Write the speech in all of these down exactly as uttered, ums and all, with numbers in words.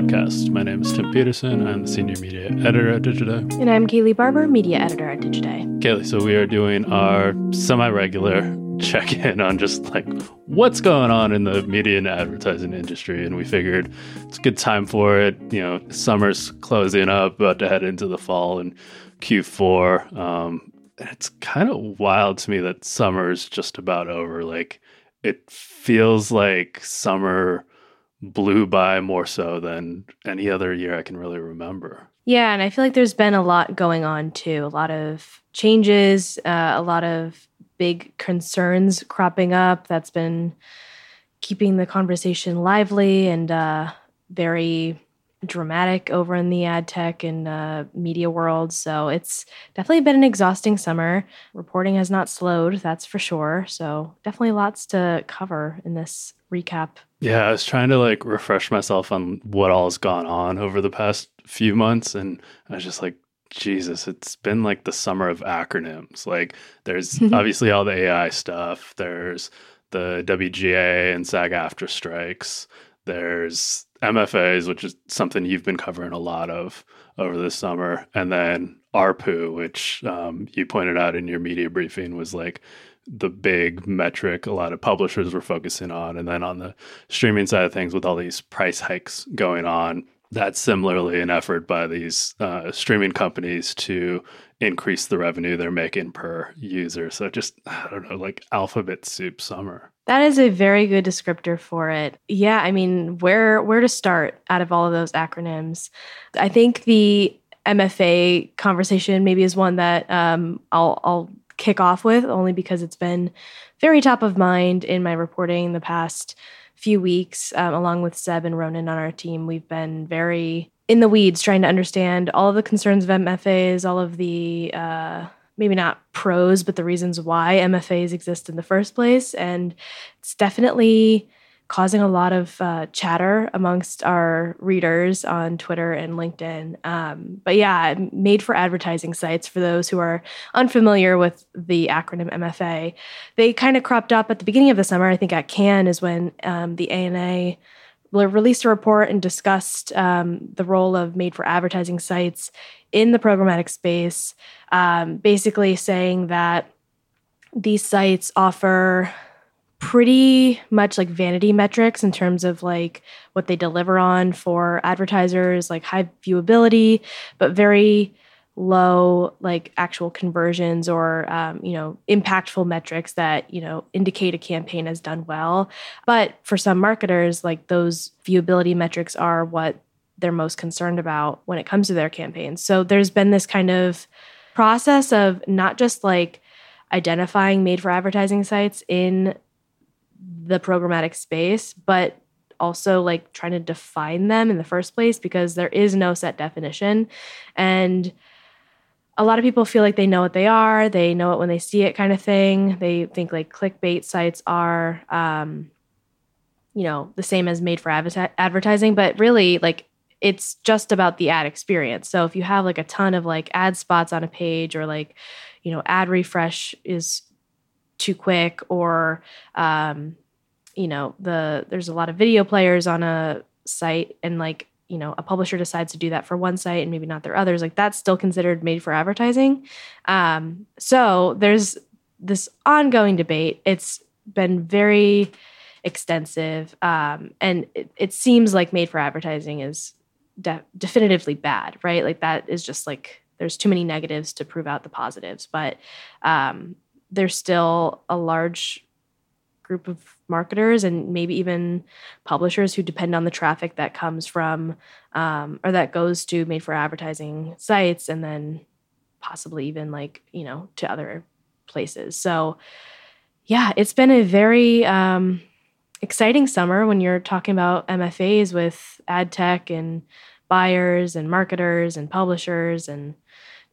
Podcast. My name is Tim Peterson. I'm the Senior Media Editor at Digiday. And I'm Kayleigh Barber, Media Editor at Digiday. Kayleigh, so we are doing our semi-regular check-in on just like what's going on in the media and advertising industry, and we figured it's a good time for it. You know, summer's closing up, about to head into the fall and Q four. Um, it's kind of wild to me that summer's just about over. Like, it feels like summer blew by more so than any other year I can really remember. Yeah, and I feel like there's been a lot going on too. A lot of changes, uh, a lot of big concerns cropping up that's been keeping the conversation lively and uh, very dramatic over in the ad tech and uh, media world. So it's definitely been an exhausting summer. Reporting has not slowed, that's for sure. So definitely lots to cover in this recap. Yeah, I was trying to like refresh myself on what all has gone on over the past few months. And I was just like, Jesus, it's been like the summer of acronyms. Like, there's obviously all the A I stuff. There's the W G A and SAG-AFTRA strikes. There's M F As, which is something you've been covering a lot of over the summer. And then A R P U, which um, you pointed out in your media briefing was like the big metric a lot of publishers were focusing on. And then on the streaming side of things, with all these price hikes going on, that's similarly an effort by these uh, streaming companies to increase the revenue they're making per user. So just, I don't know, like alphabet soup summer. That is a very good descriptor for it. Yeah, I mean, where where to start out of all of those acronyms? I think the M F A conversation maybe is one that um, I'll, I'll kick off with, only because it's been very top of mind in my reporting the past few weeks, um, along with Seb and Ronan on our team. We've been very in the weeds trying to understand all of the concerns of M F As, all of the uh, maybe not pros, but the reasons why M F As exist in the first place. And it's definitely causing a lot of uh, chatter amongst our readers on Twitter and LinkedIn. Um, but yeah, made for advertising sites, for those who are unfamiliar with the acronym M F A. They kind of cropped up at the beginning of the summer. I think at Cannes is when um, the A N A released a report and discussed um, the role of made for advertising sites in the programmatic space, um, basically saying that these sites offer pretty much like vanity metrics in terms of like what they deliver on for advertisers, like high viewability, but very low like actual conversions or, um, you know, impactful metrics that, you know, indicate a campaign has done well. But for some marketers, like those viewability metrics are what they're most concerned about when it comes to their campaigns. So there's been this kind of process of not just like identifying made for advertising sites in the programmatic space, but also like trying to define them in the first place, because there is no set definition. And a lot of people feel like they know what they are. They know it when they see it kind of thing. They think like clickbait sites are, um, you know, the same as made for adver- advertising, but really like it's just about the ad experience. So if you have like a ton of like ad spots on a page, or like, you know, ad refresh is too quick, or um, you know, the there's a lot of video players on a site, and like, you know, a publisher decides to do that for one site and maybe not their others, like that's still considered made for advertising. Um, so there's this ongoing debate. It's been very extensive, um, and it, it seems like made for advertising is de- definitively bad, right? Like that is just like there's too many negatives to prove out the positives, but um, there's still a large group of marketers and maybe even publishers who depend on the traffic that comes from um, or that goes to made for advertising sites, and then possibly even like, you know, to other places. So yeah, it's been a very um, exciting summer when you're talking about M F As with ad tech and buyers and marketers and publishers, and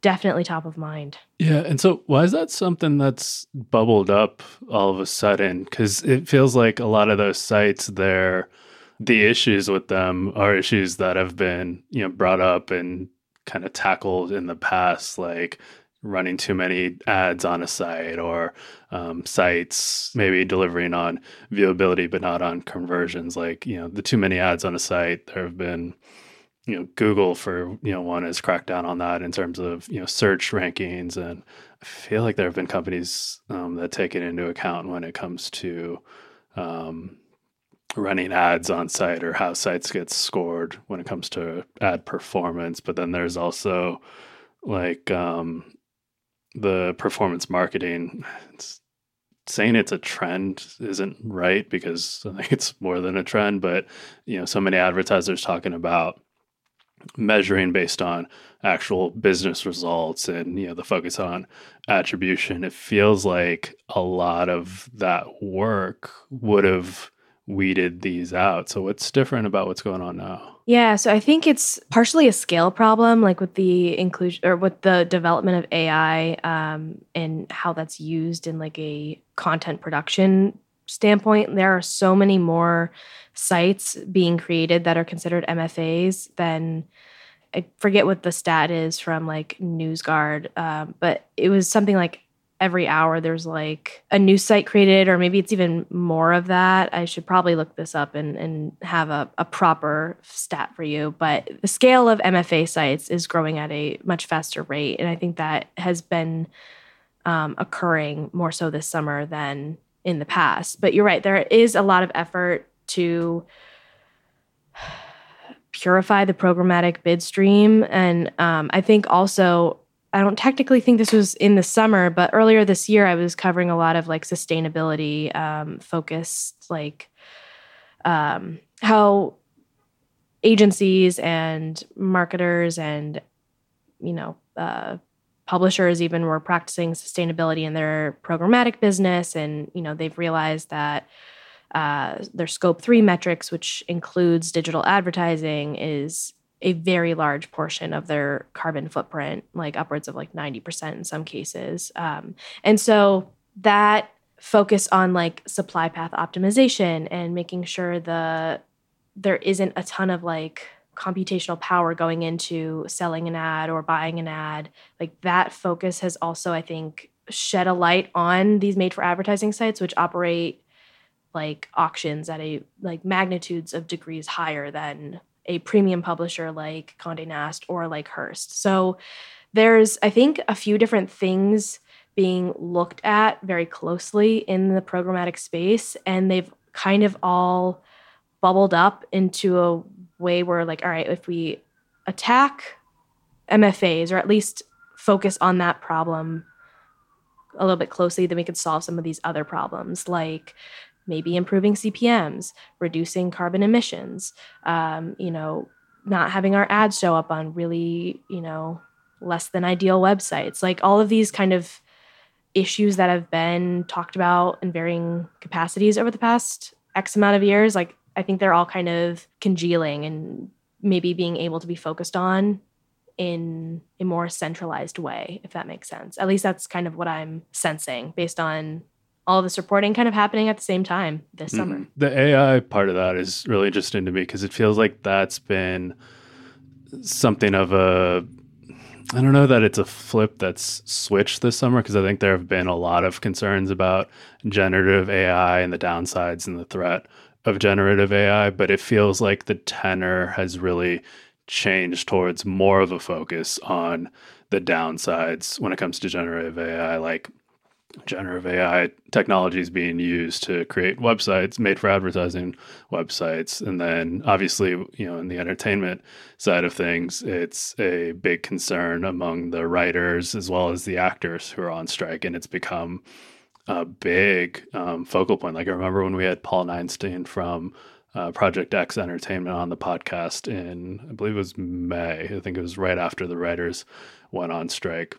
definitely top of mind. Yeah. And so why is that something that's bubbled up all of a sudden? Because it feels like a lot of those sites there, the issues with them are issues that have been, you know, brought up and kind of tackled in the past, like running too many ads on a site, or um, sites maybe delivering on viewability but not on conversions. Like, you know, the too many ads on a site, there have been, you know, Google for, you know, one has cracked down on that in terms of, you know, search rankings. And I feel like there have been companies um, that take it into account when it comes to um, running ads on site or how sites get scored when it comes to ad performance. But then there's also like um, the performance marketing. It's, saying it's a trend isn't right, because I think it's more than a trend. But, you know, so many advertisers talking about measuring based on actual business results and, you know, the focus on attribution. It feels like a lot of that work would have weeded these out. So what's different about what's going on now? Yeah, so I think it's partially a scale problem, like with the inclusion or with the development of A I um, and how that's used in like a content production standpoint. There are so many more sites being created that are considered M F As than, I forget what the stat is from like NewsGuard, um, but it was something like every hour there's like a new site created, or maybe it's even more of that. I should probably look this up and, and have a, a proper stat for you. But the scale of M F A sites is growing at a much faster rate. And I think that has been um, occurring more so this summer than in the past. But you're right, there is a lot of effort to purify the programmatic bid stream. And um, I think also, I don't technically think this was in the summer, but earlier this year, I was covering a lot of like sustainability um, focused, like um, how agencies and marketers and, you know, uh, publishers even were practicing sustainability in their programmatic business. And, you know, they've realized that uh, their scope three metrics, which includes digital advertising, is a very large portion of their carbon footprint, like upwards of like ninety percent in some cases. Um, and so that focus on like supply path optimization and making sure the there isn't a ton of like computational power going into selling an ad or buying an ad, like that focus has also, I think, shed a light on these made for advertising sites, which operate like auctions at a like magnitudes of degrees higher than a premium publisher like Condé Nast or like Hearst. So there's, I think, a few different things being looked at very closely in the programmatic space, and they've kind of all bubbled up into a way where like, all right, if we attack M F As or at least focus on that problem a little bit closely, then we could solve some of these other problems, like maybe improving C P Ms, reducing carbon emissions, um, you know, not having our ads show up on really, you know, less than ideal websites. Like all of these kind of issues that have been talked about in varying capacities over the past X amount of years, like I think they're all kind of congealing and maybe being able to be focused on in a more centralized way, if that makes sense. At least that's kind of what I'm sensing based on all this reporting kind of happening at the same time this mm-hmm. summer. The A I part of that is really interesting to me, because it feels like that's been something of a, I don't know that it's a flip that's switched this summer, because I think there have been a lot of concerns about generative A I and the downsides and the threat of generative A I, but it feels like the tenor has really changed towards more of a focus on the downsides when it comes to generative A I. Like generative A I technology is being used to create websites, made for advertising websites. And then obviously, you know, in the entertainment side of things, it's a big concern among the writers as well as the actors who are on strike. And it's become a big um, focal point. Like I remember when we had Paul Neinstein from uh, Project X Entertainment on the podcast in, I believe it was May. I think it was right after the writers went on strike.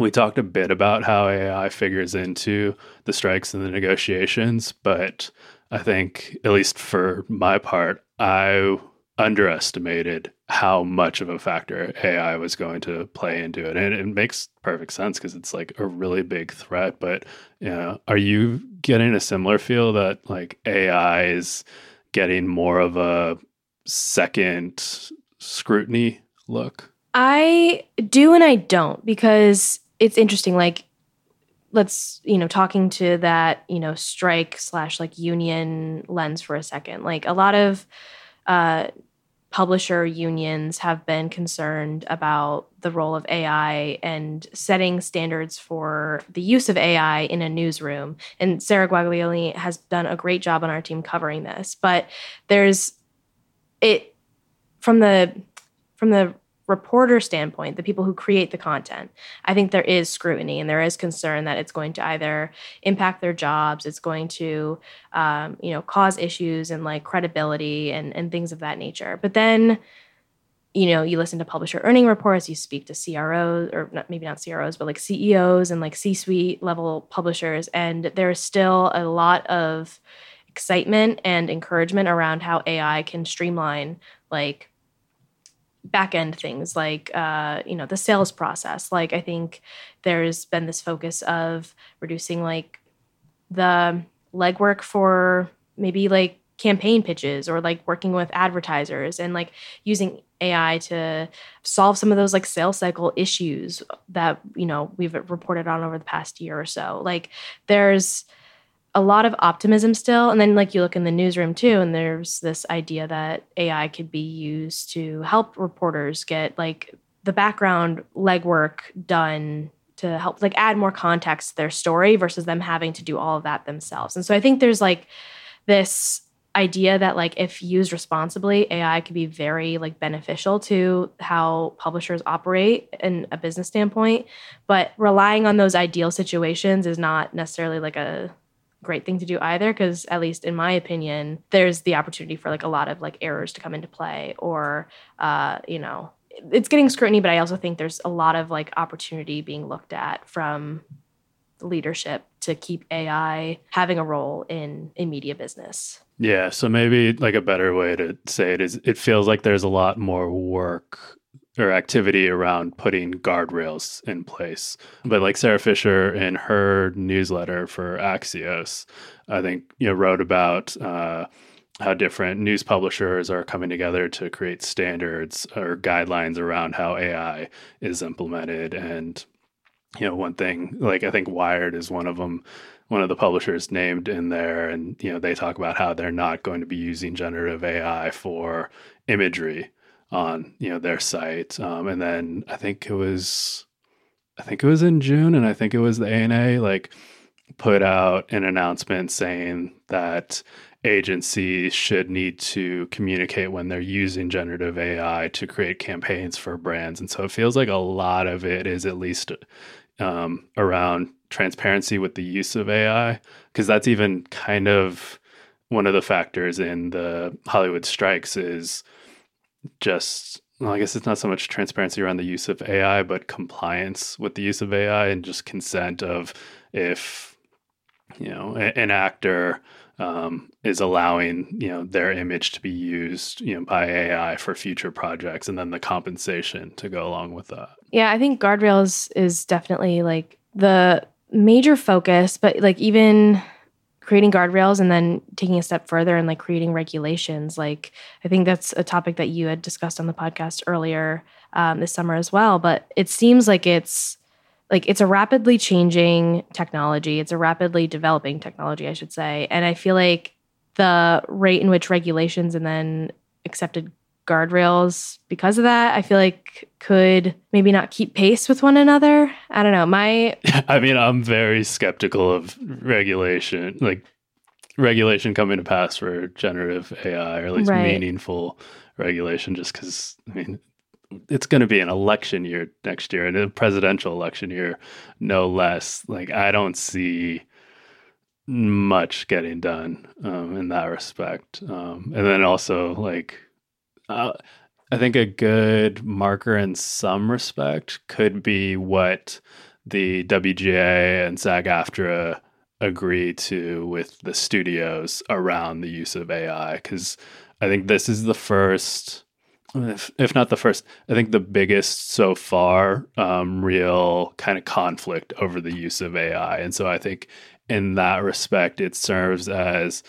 We talked a bit about how A I figures into the strikes and the negotiations, but I think, at least for my part, I underestimated how much of a factor A I was going to play into it. And it makes perfect sense because it's like a really big threat. But, you know, are you getting a similar feel that like A I is getting more of a second scrutiny look? I do and I don't, because it's interesting, like, let's, you know, talking to that, you know, strike slash like union lens for a second, like a lot of uh, publisher unions have been concerned about the role of A I and setting standards for the use of A I in a newsroom. And Sarah Guaglioli has done a great job on our team covering this, but there's it from the, from the, reporter standpoint, the people who create the content, I think there is scrutiny and there is concern that it's going to either impact their jobs, it's going to, um, you know, cause issues and like credibility and, and things of that nature. But then, you know, you listen to publisher earning reports, you speak to C R Os or not, maybe not C R Os, but like C E Os and like C-suite level publishers. And there is still a lot of excitement and encouragement around how A I can streamline like back-end things like, uh, you know, the sales process. Like, I think there's been this focus of reducing, like, the legwork for maybe, like, campaign pitches or, like, working with advertisers and, like, using A I to solve some of those, like, sales cycle issues that, you know, we've reported on over the past year or so. Like, there's a lot of optimism still. And then like you look in the newsroom too, and there's this idea that A I could be used to help reporters get like the background legwork done to help like add more context to their story versus them having to do all of that themselves. And so I think there's like this idea that like if used responsibly, A I could be very like beneficial to how publishers operate in a business standpoint, but relying on those ideal situations is not necessarily like a great thing to do either, because at least in my opinion there's the opportunity for like a lot of like errors to come into play or uh you know it's getting scrutiny, but I also think there's a lot of like opportunity being looked at from leadership to keep A I having a role in in media business. Yeah, so maybe like a better way to say it is it feels like there's a lot more work or activity around putting guardrails in place. But like Sarah Fisher in her newsletter for Axios, I think, you know, wrote about uh, how different news publishers are coming together to create standards or guidelines around how A I is implemented. And, you know, one thing, like I think Wired is one of them, one of the publishers named in there. And, you know, they talk about how they're not going to be using generative A I for imagery on, you know, their site. Um, and then I think it was, I think it was in June, and I think it was the A N A like put out an announcement saying that agencies should need to communicate when they're using generative A I to create campaigns for brands. And so it feels like a lot of it is at least um, around transparency with the use of A I, because that's even kind of one of the factors in the Hollywood strikes is just, well, I guess it's not so much transparency around the use of A I, but compliance with the use of A I and just consent of if, you know, a, an actor um, is allowing, you know, their image to be used, you know, by A I for future projects, and then the compensation to go along with that. Yeah, I think guardrails is definitely like the major focus, but like even creating guardrails and then taking a step further and like creating regulations. Like, I think that's a topic that you had discussed on the podcast earlier um, this summer as well, but it seems like it's like, it's a rapidly changing technology. It's a rapidly developing technology, I should say. And I feel like the rate in which regulations and then accepted guardrails because of that, I feel like could maybe not keep pace with one another. I don't know. My, I mean, I'm very skeptical of regulation, like regulation coming to pass for generative A I, or at least right. meaningful regulation, just because, I mean, it's going to be an election year next year and a presidential election year, no less. Like, I don't see much getting done um, in that respect. Um, and then also like, Uh, I think a good marker in some respect could be what the W G A and SAG-AFTRA agree to with the studios around the use of A I, because I think this is the first, if, if not the first, I think the biggest so far um, real kind of conflict over the use of A I. And so I think in that respect, it serves as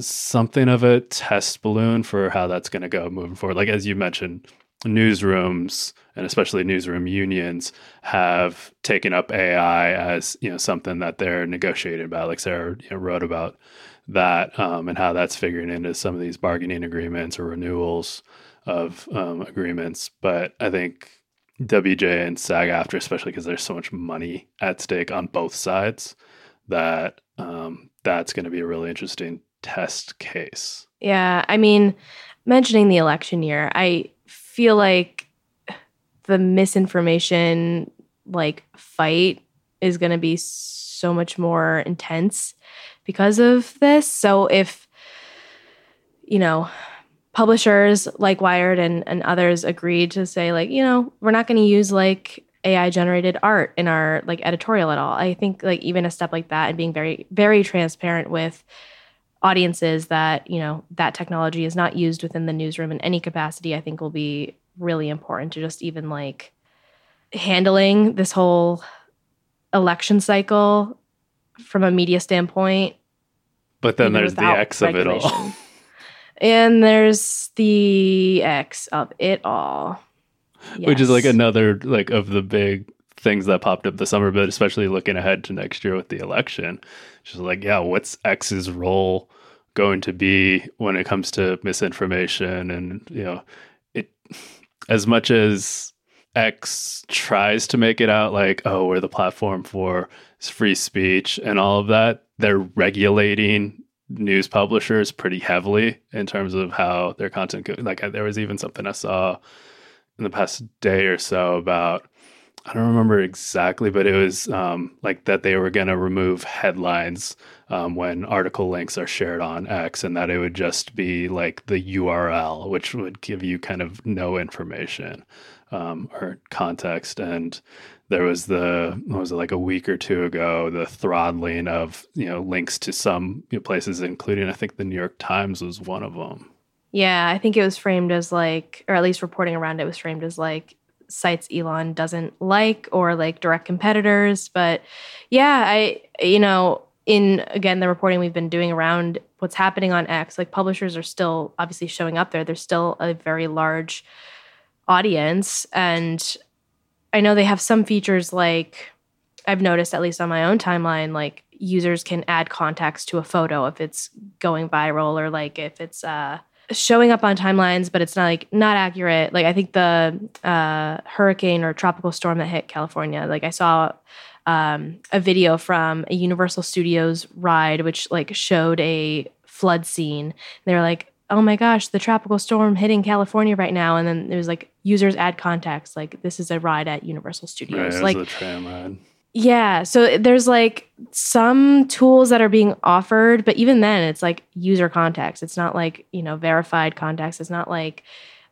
something of a test balloon for how that's going to go moving forward. Like, as you mentioned, newsrooms and especially newsroom unions have taken up A I as, you know, something that they're negotiating about. Like Sarah, you know, wrote about that um, and how that's figuring into some of these bargaining agreements or renewals of um, agreements. But I think W G A and SAG-AFTRA, especially because there's so much money at stake on both sides, that um, that's going to be a really interesting test case. Yeah. I mean, mentioning the election year, I feel like the misinformation like fight is going to be so much more intense because of this. So if, you know, publishers like Wired and, and others agreed to say, like, you know, we're not going to use like A I generated art in our like editorial at all. I think like even a step like that and being very, very transparent with audiences that, you know, that technology is not used within the newsroom in any capacity, I think will be really important to just even like handling this whole election cycle from a media standpoint. But then there's the X of it all. And there's the X of it all. Yes. Which is like another like of the big things that popped up this summer, but especially looking ahead to next year with the election. Just like, yeah, what's X's role going to be when it comes to misinformation? And, you know, it, as much as X tries to make it out like, oh, we're the platform for free speech and all of that, they're regulating news publishers pretty heavily in terms of how their content goes. Like, there was even something I saw in the past day or so about, I don't remember exactly, but it was um, like that they were going to remove headlines um, when article links are shared on X, and that it would just be like the U R L, which would give you kind of no information um, or context. And there was the, what was it, like a week or two ago, the throttling of, you know, links to some, you know, places, including I think the New York Times was one of them. Yeah, I think it was framed as like, or at least reporting around it was framed as like, sites Elon doesn't like or like direct competitors. But yeah, I, you know, in again, the reporting we've been doing around what's happening on X, like publishers are still obviously showing up there. There's still a very large audience. And I know they have some features like I've noticed, at least on my own timeline, like users can add context to a photo if it's going viral or like if it's, uh, showing up on timelines, but it's not like not accurate. Like I think the uh, hurricane or tropical storm that hit California, like I saw um, a video from a Universal Studios ride, which like showed a flood scene. And they were like, oh my gosh, the tropical storm hitting California right now. And then it was like users add context. Like this is a ride at Universal Studios. Right, like a tram ride. Yeah. So there's like some tools that are being offered, but even then it's like user context. It's not like, you know, verified context. It's not like,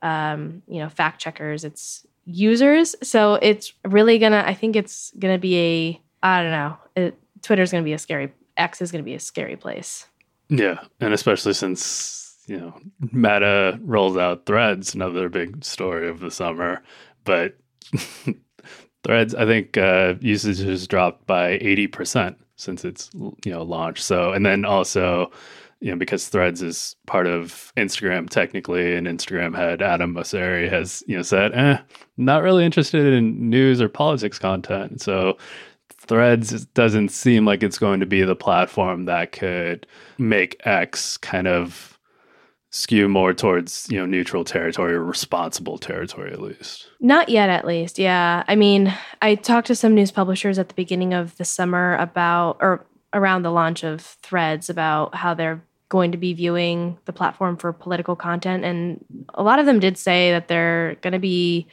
um, you know, fact checkers, it's users. So it's really gonna, I think it's gonna be a, I don't know, it, Twitter's gonna be a scary, X is gonna be a scary place. Yeah. And especially since, you know, Meta rolls out Threads, another big story of the summer, but Threads, I think uh, usage has dropped by eighty percent since its, you know, launch. So, and then also, you know, because Threads is part of Instagram technically, and Instagram head Adam Mosseri has, you know, said, eh, not really interested in news or politics content. So Threads doesn't seem like it's going to be the platform that could make X kind of skew more towards, you know, neutral territory or responsible territory, at least. Not yet, at least. Yeah. I mean, I talked to some news publishers at the beginning of the summer about, or around the launch of Threads, about how they're going to be viewing the platform for political content. And a lot of them did say that they're going to be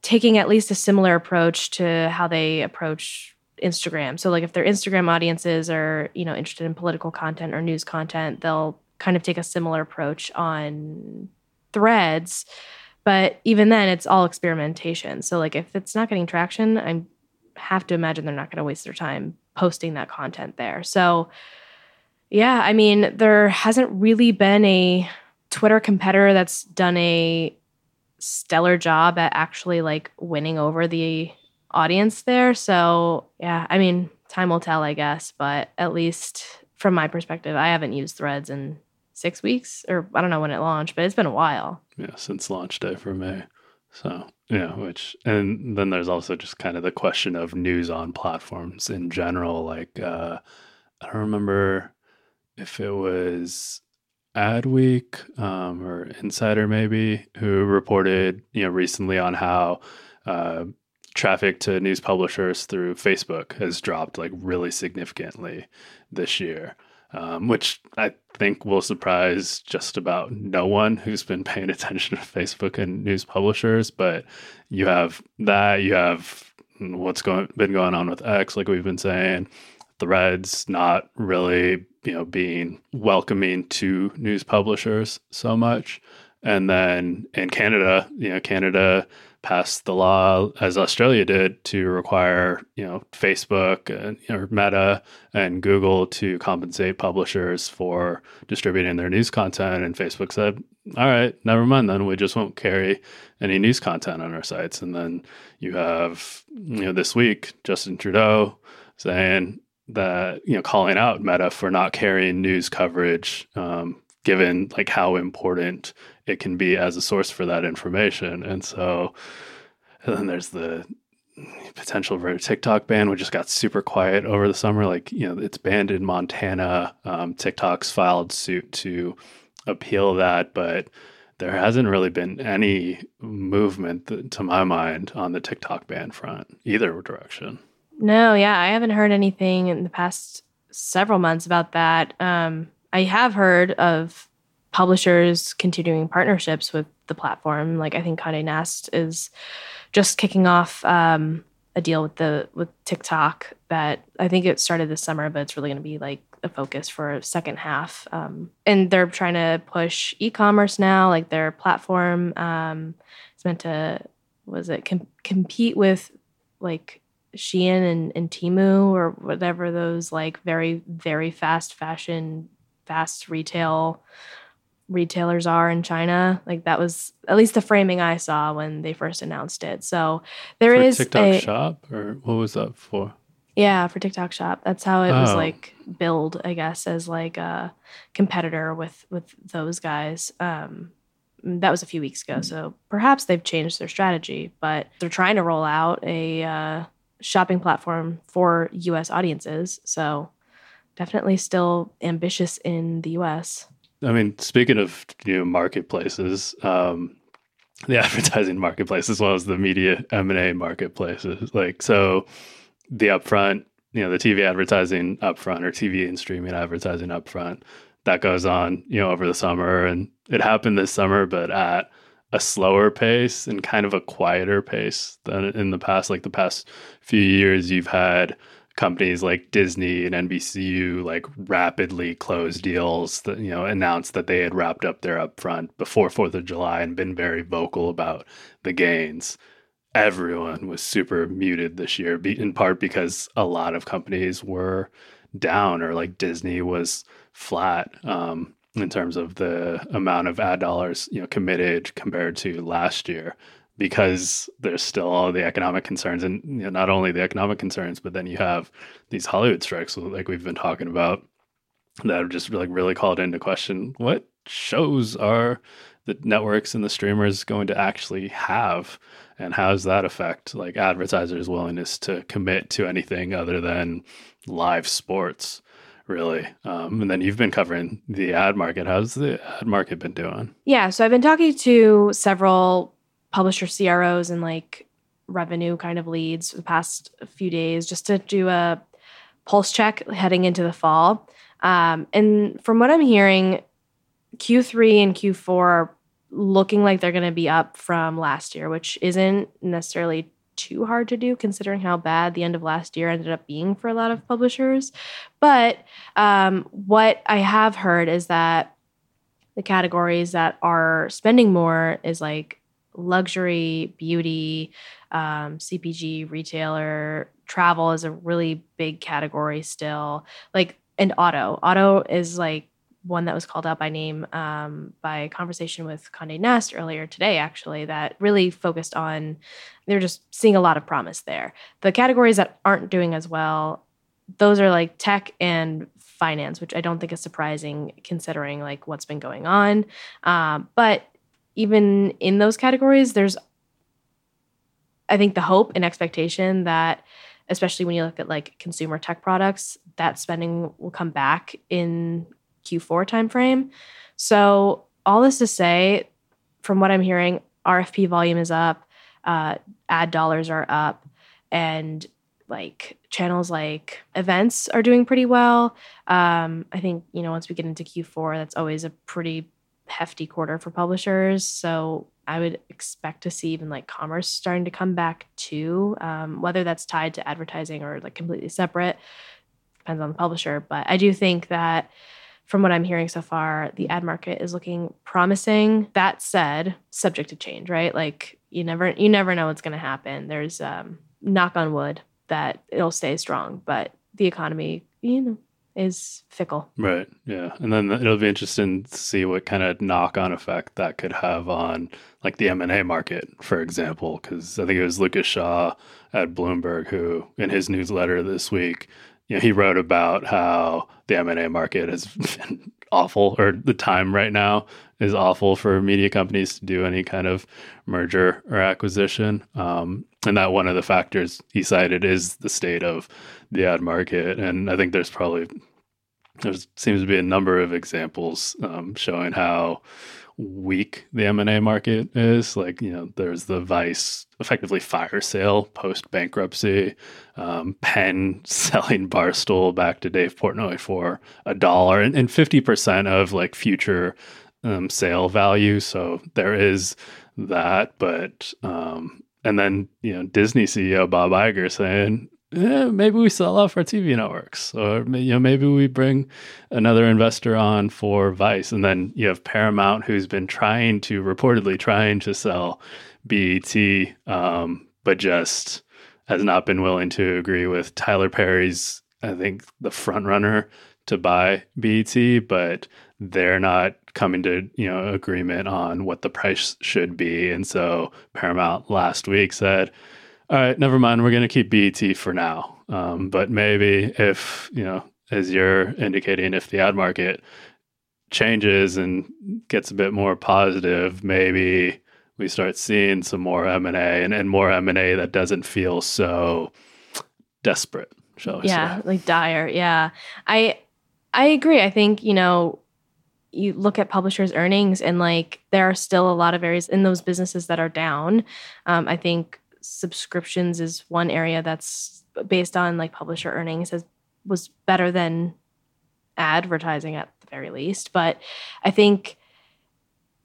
taking at least a similar approach to how they approach Instagram. So like if their Instagram audiences are, you know, interested in political content or news content, they'll kind of take a similar approach on Threads, but even then it's all experimentation. So like if it's not getting traction, I have to imagine they're not going to waste their time posting that content there. So yeah, I mean, there hasn't really been a Twitter competitor that's done a stellar job at actually like winning over the audience there. So yeah, I mean, time will tell, I guess, but at least from my perspective, I haven't used Threads in six weeks or I don't know when it launched, but it's been a while. Yeah, since launch day for me. So, yeah, which, and then there's also just kind of the question of news on platforms in general. Like, uh, I don't remember if it was Adweek um, or Insider maybe, who reported, you know, recently on how uh, traffic to news publishers through Facebook has dropped like really significantly this year. Um, which I think will surprise just about no one who's been paying attention to Facebook and news publishers. But you have that, you have what's going been going on with X, like we've been saying, Threads not really, you know, being welcoming to news publishers so much. And then in Canada, you know, Canada passed the law, as Australia did, to require, you know, Facebook and or Meta and Google to compensate publishers for distributing their news content. And Facebook said, all right, never mind, then we just won't carry any news content on our sites. And then you have, you know, this week, Justin Trudeau saying that, you know, calling out Meta for not carrying news coverage, um, given like how important it can be as a source for that information. And so, and then there's the potential for a TikTok ban, which just got super quiet over the summer. Like, you know, it's banned in Montana. Um, TikTok's filed suit to appeal that, but there hasn't really been any movement th- to my mind on the TikTok ban front, either direction. No, yeah, I haven't heard anything in the past several months about that. Um, I have heard of publishers continuing partnerships with the platform. Like, I think Condé Nast is just kicking off um, a deal with the with TikTok that I think it started this summer, but it's really going to be like a focus for a second half. Um, and they're trying to push e-commerce now. Like, their platform um, is meant to, was it com- compete with like Shein and, and Temu or whatever those like very, very fast fashion fast retail retailers are in China. Like, that was at least the framing I saw when they first announced it. So there for is TikTok a, Shop, or what was that for? Yeah, for TikTok Shop. That's how it oh. was like billed, I guess, as like a competitor with with those guys. Um, that was a few weeks ago. Mm-hmm. So perhaps they've changed their strategy, but they're trying to roll out a uh, shopping platform for U S audiences. So definitely still ambitious in the U S. I mean, speaking of, you know, marketplaces, um, the advertising marketplace as well as the media M and A marketplaces. Like, so the upfront, you know, the T V advertising upfront or T V and streaming advertising upfront, that goes on, you know, over the summer. And it happened this summer, but at a slower pace and kind of a quieter pace than in the past. Like, the past few years, you've had companies like Disney and N B C U like rapidly close deals that, you know, announced that they had wrapped up their upfront before fourth of July and been very vocal about the gains. Everyone was super muted this year, in part because a lot of companies were down, or like Disney was flat um, in terms of the amount of ad dollars, you know, committed compared to last year, because there's still all the economic concerns. And, you know, not only the economic concerns, but then you have these Hollywood strikes, like we've been talking about, that have just like really called into question what shows are the networks and the streamers going to actually have, and how does that affect like advertisers' willingness to commit to anything other than live sports, really. Um, and then you've been covering the ad market. How's the ad market been doing? Yeah, so I've been talking to several publisher C R Os and like revenue kind of leads for the past few days, just to do a pulse check heading into the fall. Um, and from what I'm hearing, Q three and Q four are looking like they're going to be up from last year, which isn't necessarily too hard to do considering how bad the end of last year ended up being for a lot of publishers. But um, what I have heard is that the categories that are spending more is like luxury, beauty, um, C P G, retailer, travel is a really big category still. Like, and auto. Auto is like one that was called out by name um, by a conversation with Condé Nast earlier today, actually, that really focused on, they're just seeing a lot of promise there. The categories that aren't doing as well those are like tech and finance, which I don't think is surprising considering like what's been going on. Um, but even in those categories, there's, I think, the hope and expectation that, especially when you look at like consumer tech products, that spending will come back in Q four timeframe. So all this to say, from what I'm hearing, R F P volume is up, uh, ad dollars are up, and like channels like events are doing pretty well. Um, I think, you know, once we get into Q four, that's always a pretty hefty quarter for publishers. So I would expect to see even like commerce starting to come back too, um, whether that's tied to advertising or like completely separate, depends on the publisher. But I do think that from what I'm hearing so far, the ad market is looking promising. That said, subject to change, right? Like you never, you never know what's going to happen. There's um, knock on wood that it'll stay strong, but the economy, you know, is fickle. Right. Yeah. And then it'll be interesting to see what kind of knock-on effect that could have on like the M and A market, for example, because I think it was Lucas Shaw at Bloomberg who in his newsletter this week, you know, he wrote about how the M and A market has been awful, or the time right now is awful for media companies to do any kind of merger or acquisition. Um, and that one of the factors he cited is the state of the ad market. And I think there's probably, there seems to be a number of examples um, showing how weak the M and A market is. Like, you know, there's the Vice effectively fire sale post bankruptcy, um, Penn selling Barstool back to Dave Portnoy for a dollar and, and fifty percent of like future um, sale value. So there is that, but, um, and then, you know, Disney C E O Bob Iger saying, eh, maybe we sell off our T V networks, or you know, maybe we bring another investor on for Vice. And then you have Paramount, who's been trying to, reportedly trying to sell B E T, um, but just has not been willing to agree with Tyler Perry's, I think, the front runner to buy B E T, but they're not coming to, you know, agreement on what the price should be. And so Paramount last week said, all right, never mind, we're going to keep B E T for now. Um, but maybe if, you know, as you're indicating, if the ad market changes and gets a bit more positive, maybe we start seeing some more M and A and, and more M and A that doesn't feel so desperate, shall we yeah, say. Yeah, like dire. Yeah, I I agree. I think, you know, you look at publishers' earnings and like there are still a lot of areas in those businesses that are down. Um, I think subscriptions is one area that's based on like publisher earnings has, was better than advertising at the very least. But I think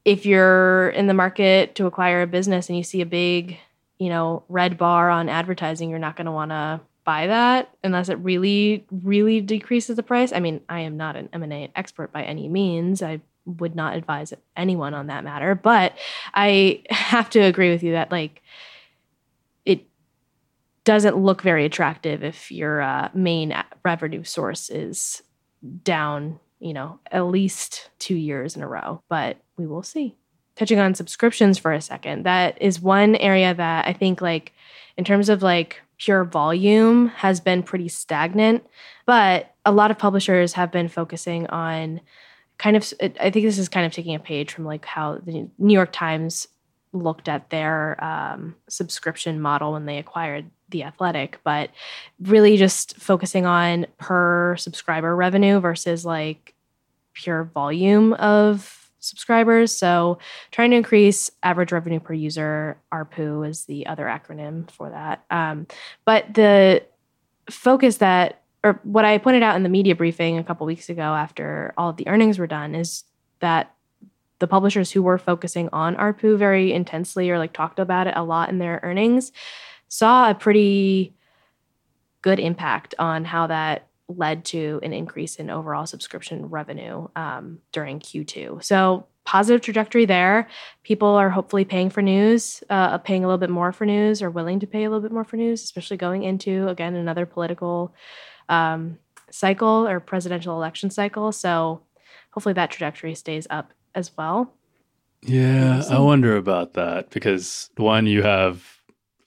if you're in the market to acquire a business and you see a big, you know, red bar on advertising, you're not going to want to buy that unless it really, really decreases the price. I mean, I am not an M and A expert by any means. I would not advise anyone on that matter, but I have to agree with you that like, doesn't look very attractive if your uh, main revenue source is down, you know, at least two years in a row, but we will see. Touching on subscriptions for a second, that is one area that I think like in terms of like pure volume has been pretty stagnant, but a lot of publishers have been focusing on kind of, I think this is kind of taking a page from like how the New York Times looked at their um, subscription model when they acquired The Athletic, but really just focusing on per subscriber revenue versus like pure volume of subscribers. So trying to increase average revenue per user, A R P U is the other acronym for that. Um, but the focus that, or what I pointed out in the media briefing a couple weeks ago after all of the earnings were done is that the publishers who were focusing on A R P U very intensely or like talked about it a lot in their earnings saw a pretty good impact on how that led to an increase in overall subscription revenue um, during Q two. So positive trajectory there. People are hopefully paying for news, uh, paying a little bit more for news or willing to pay a little bit more for news, especially going into, again, another political um, cycle or presidential election cycle. So hopefully that trajectory stays up as well. Yeah, so, I wonder about that because, one, you have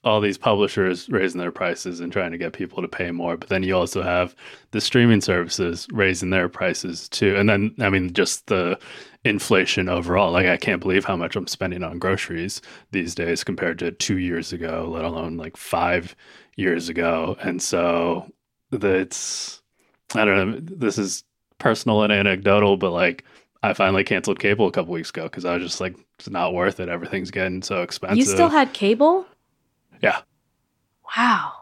all these publishers raising their prices and trying to get people to pay more. But then you also have the streaming services raising their prices too. And then, I mean, just the inflation overall. Like, I can't believe how much I'm spending on groceries these days compared to two years ago, let alone like five years ago. And so that's, I don't know, this is personal and anecdotal, but like, I finally canceled cable a couple weeks ago because I was just like, it's not worth it. Everything's getting so expensive. You still had cable? Yeah. Wow.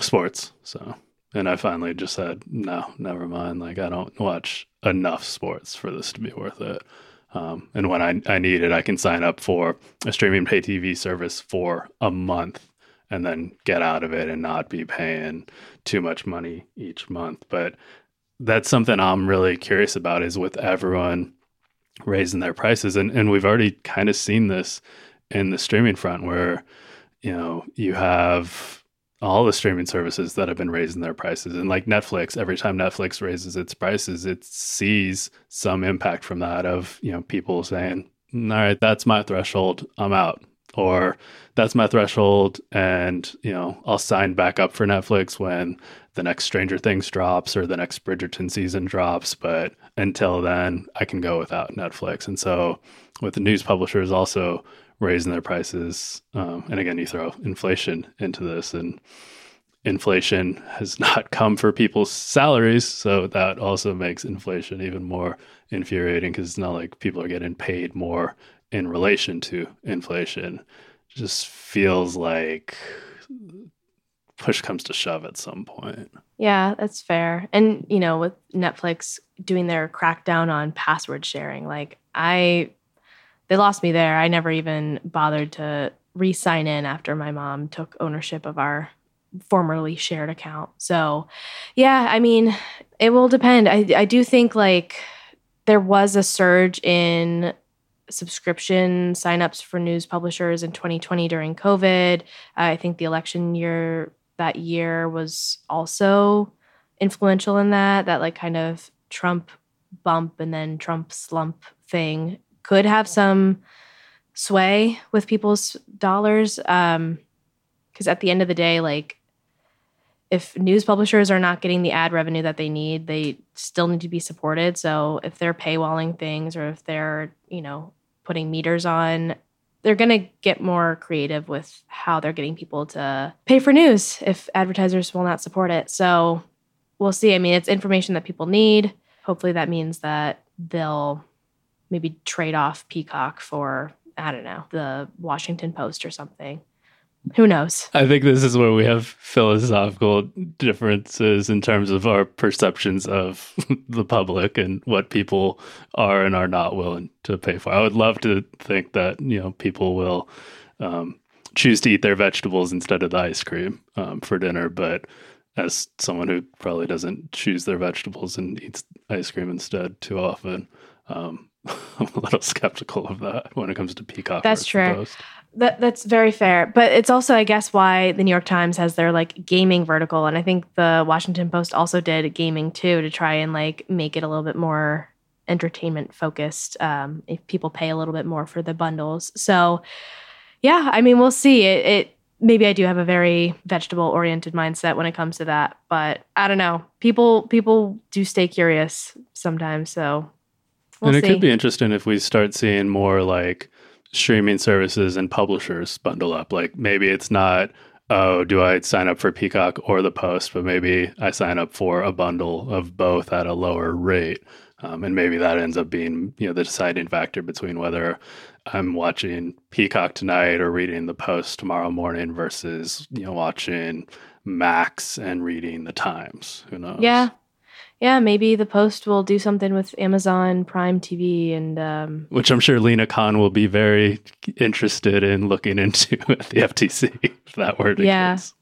Sports. So, and I finally just said, no, never mind. Like, I don't watch enough sports for this to be worth it. Um, and when I, I need it, I can sign up for a streaming pay T V service for a month and then get out of it and not be paying too much money each month. But that's something I'm really curious about, is with everyone raising their prices. And, and we've already kind of seen this in the streaming front where, you know, you have all the streaming services that have been raising their prices. And like Netflix, every time Netflix raises its prices, it sees some impact from that of, you know, people saying, all right, that's my threshold, I'm out. Or that's my threshold and, you know, I'll sign back up for Netflix when the next Stranger Things drops or the next Bridgerton season drops. But until then, I can go without Netflix. And so with the news publishers also raising their prices, um, and again, you throw inflation into this, and inflation has not come for people's salaries. So that also makes inflation even more infuriating because it's not like people are getting paid more in relation to inflation. It just feels like push comes to shove at some point. Yeah, that's fair. And, you know, with Netflix doing their crackdown on password sharing, like I, they lost me there. I never even bothered to re-sign in after my mom took ownership of our formerly shared account. So yeah, I mean, it will depend. I, I do think like there was a surge in subscription signups for news publishers in twenty twenty during COVID. Uh, I think the election year that year was also influential in that, that like kind of Trump bump and then Trump slump thing could have some sway with people's dollars. Um, 'cause at the end of the day, like if news publishers are not getting the ad revenue that they need, they still need to be supported. So if they're paywalling things or if they're, you know, putting meters on, they're going to get more creative with how they're getting people to pay for news if advertisers will not support it. So we'll see. I mean, it's information that people need. Hopefully that means that they'll maybe trade off Peacock for, I don't know, the Washington Post or something. Who knows? I think this is where we have philosophical differences in terms of our perceptions of the public and what people are and are not willing to pay for. I would love to think that, you know, people will um, choose to eat their vegetables instead of the ice cream um, for dinner. But as someone who probably doesn't choose their vegetables and eats ice cream instead too often, um, I'm a little skeptical of that when it comes to Peacock. That's true. Post. That that's very fair. But it's also, I guess, why the New York Times has their like gaming vertical. And I think the Washington Post also did gaming too, to try and like make it a little bit more entertainment focused. Um, if people pay a little bit more for the bundles. So yeah, I mean, we'll see it. it maybe I do have a very vegetable oriented mindset when it comes to that, but I don't know. People, people do stay curious sometimes. So we'll see. And it could be interesting if we start seeing more like streaming services and publishers bundle up. Like maybe it's not, oh, do I sign up for Peacock or the Post, but maybe I sign up for a bundle of both at a lower rate. Um, and maybe that ends up being, you know, the deciding factor between whether I'm watching Peacock tonight or reading the Post tomorrow morning versus, you know, watching Max and reading the Times. Who knows? Yeah. Yeah, maybe the Post will do something with Amazon Prime T V, and um, which I'm sure Lena Khan will be very interested in looking into at the F T C, if that were to yeah. Case.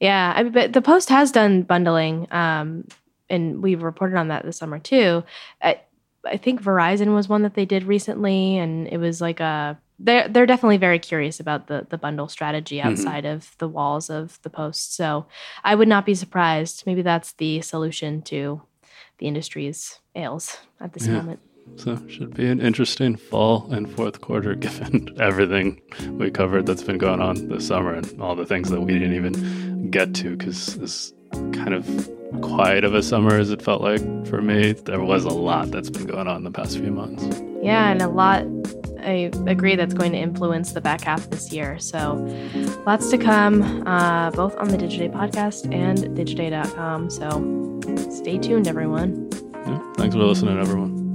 Yeah, I, but the Post has done bundling, um, and we've reported on that this summer too. I, I think Verizon was one that they did recently, and it was like a they're they're definitely very curious about the the bundle strategy outside mm-hmm. of the walls of the Post. So I would not be surprised. Maybe that's the solution to the industry's ails at this yeah. moment. So should be an interesting fall and fourth quarter given everything we covered that's been going on this summer and all the things that we didn't even get to, because this kind of quiet of a summer as it felt like for me, there was a lot that's been going on in the past few months. Yeah, and a lot, I agree, that's going to influence the back half this year. So lots to come, uh, both on the Digiday podcast and digiday dot com. So stay tuned, everyone. Yeah, thanks for listening, everyone.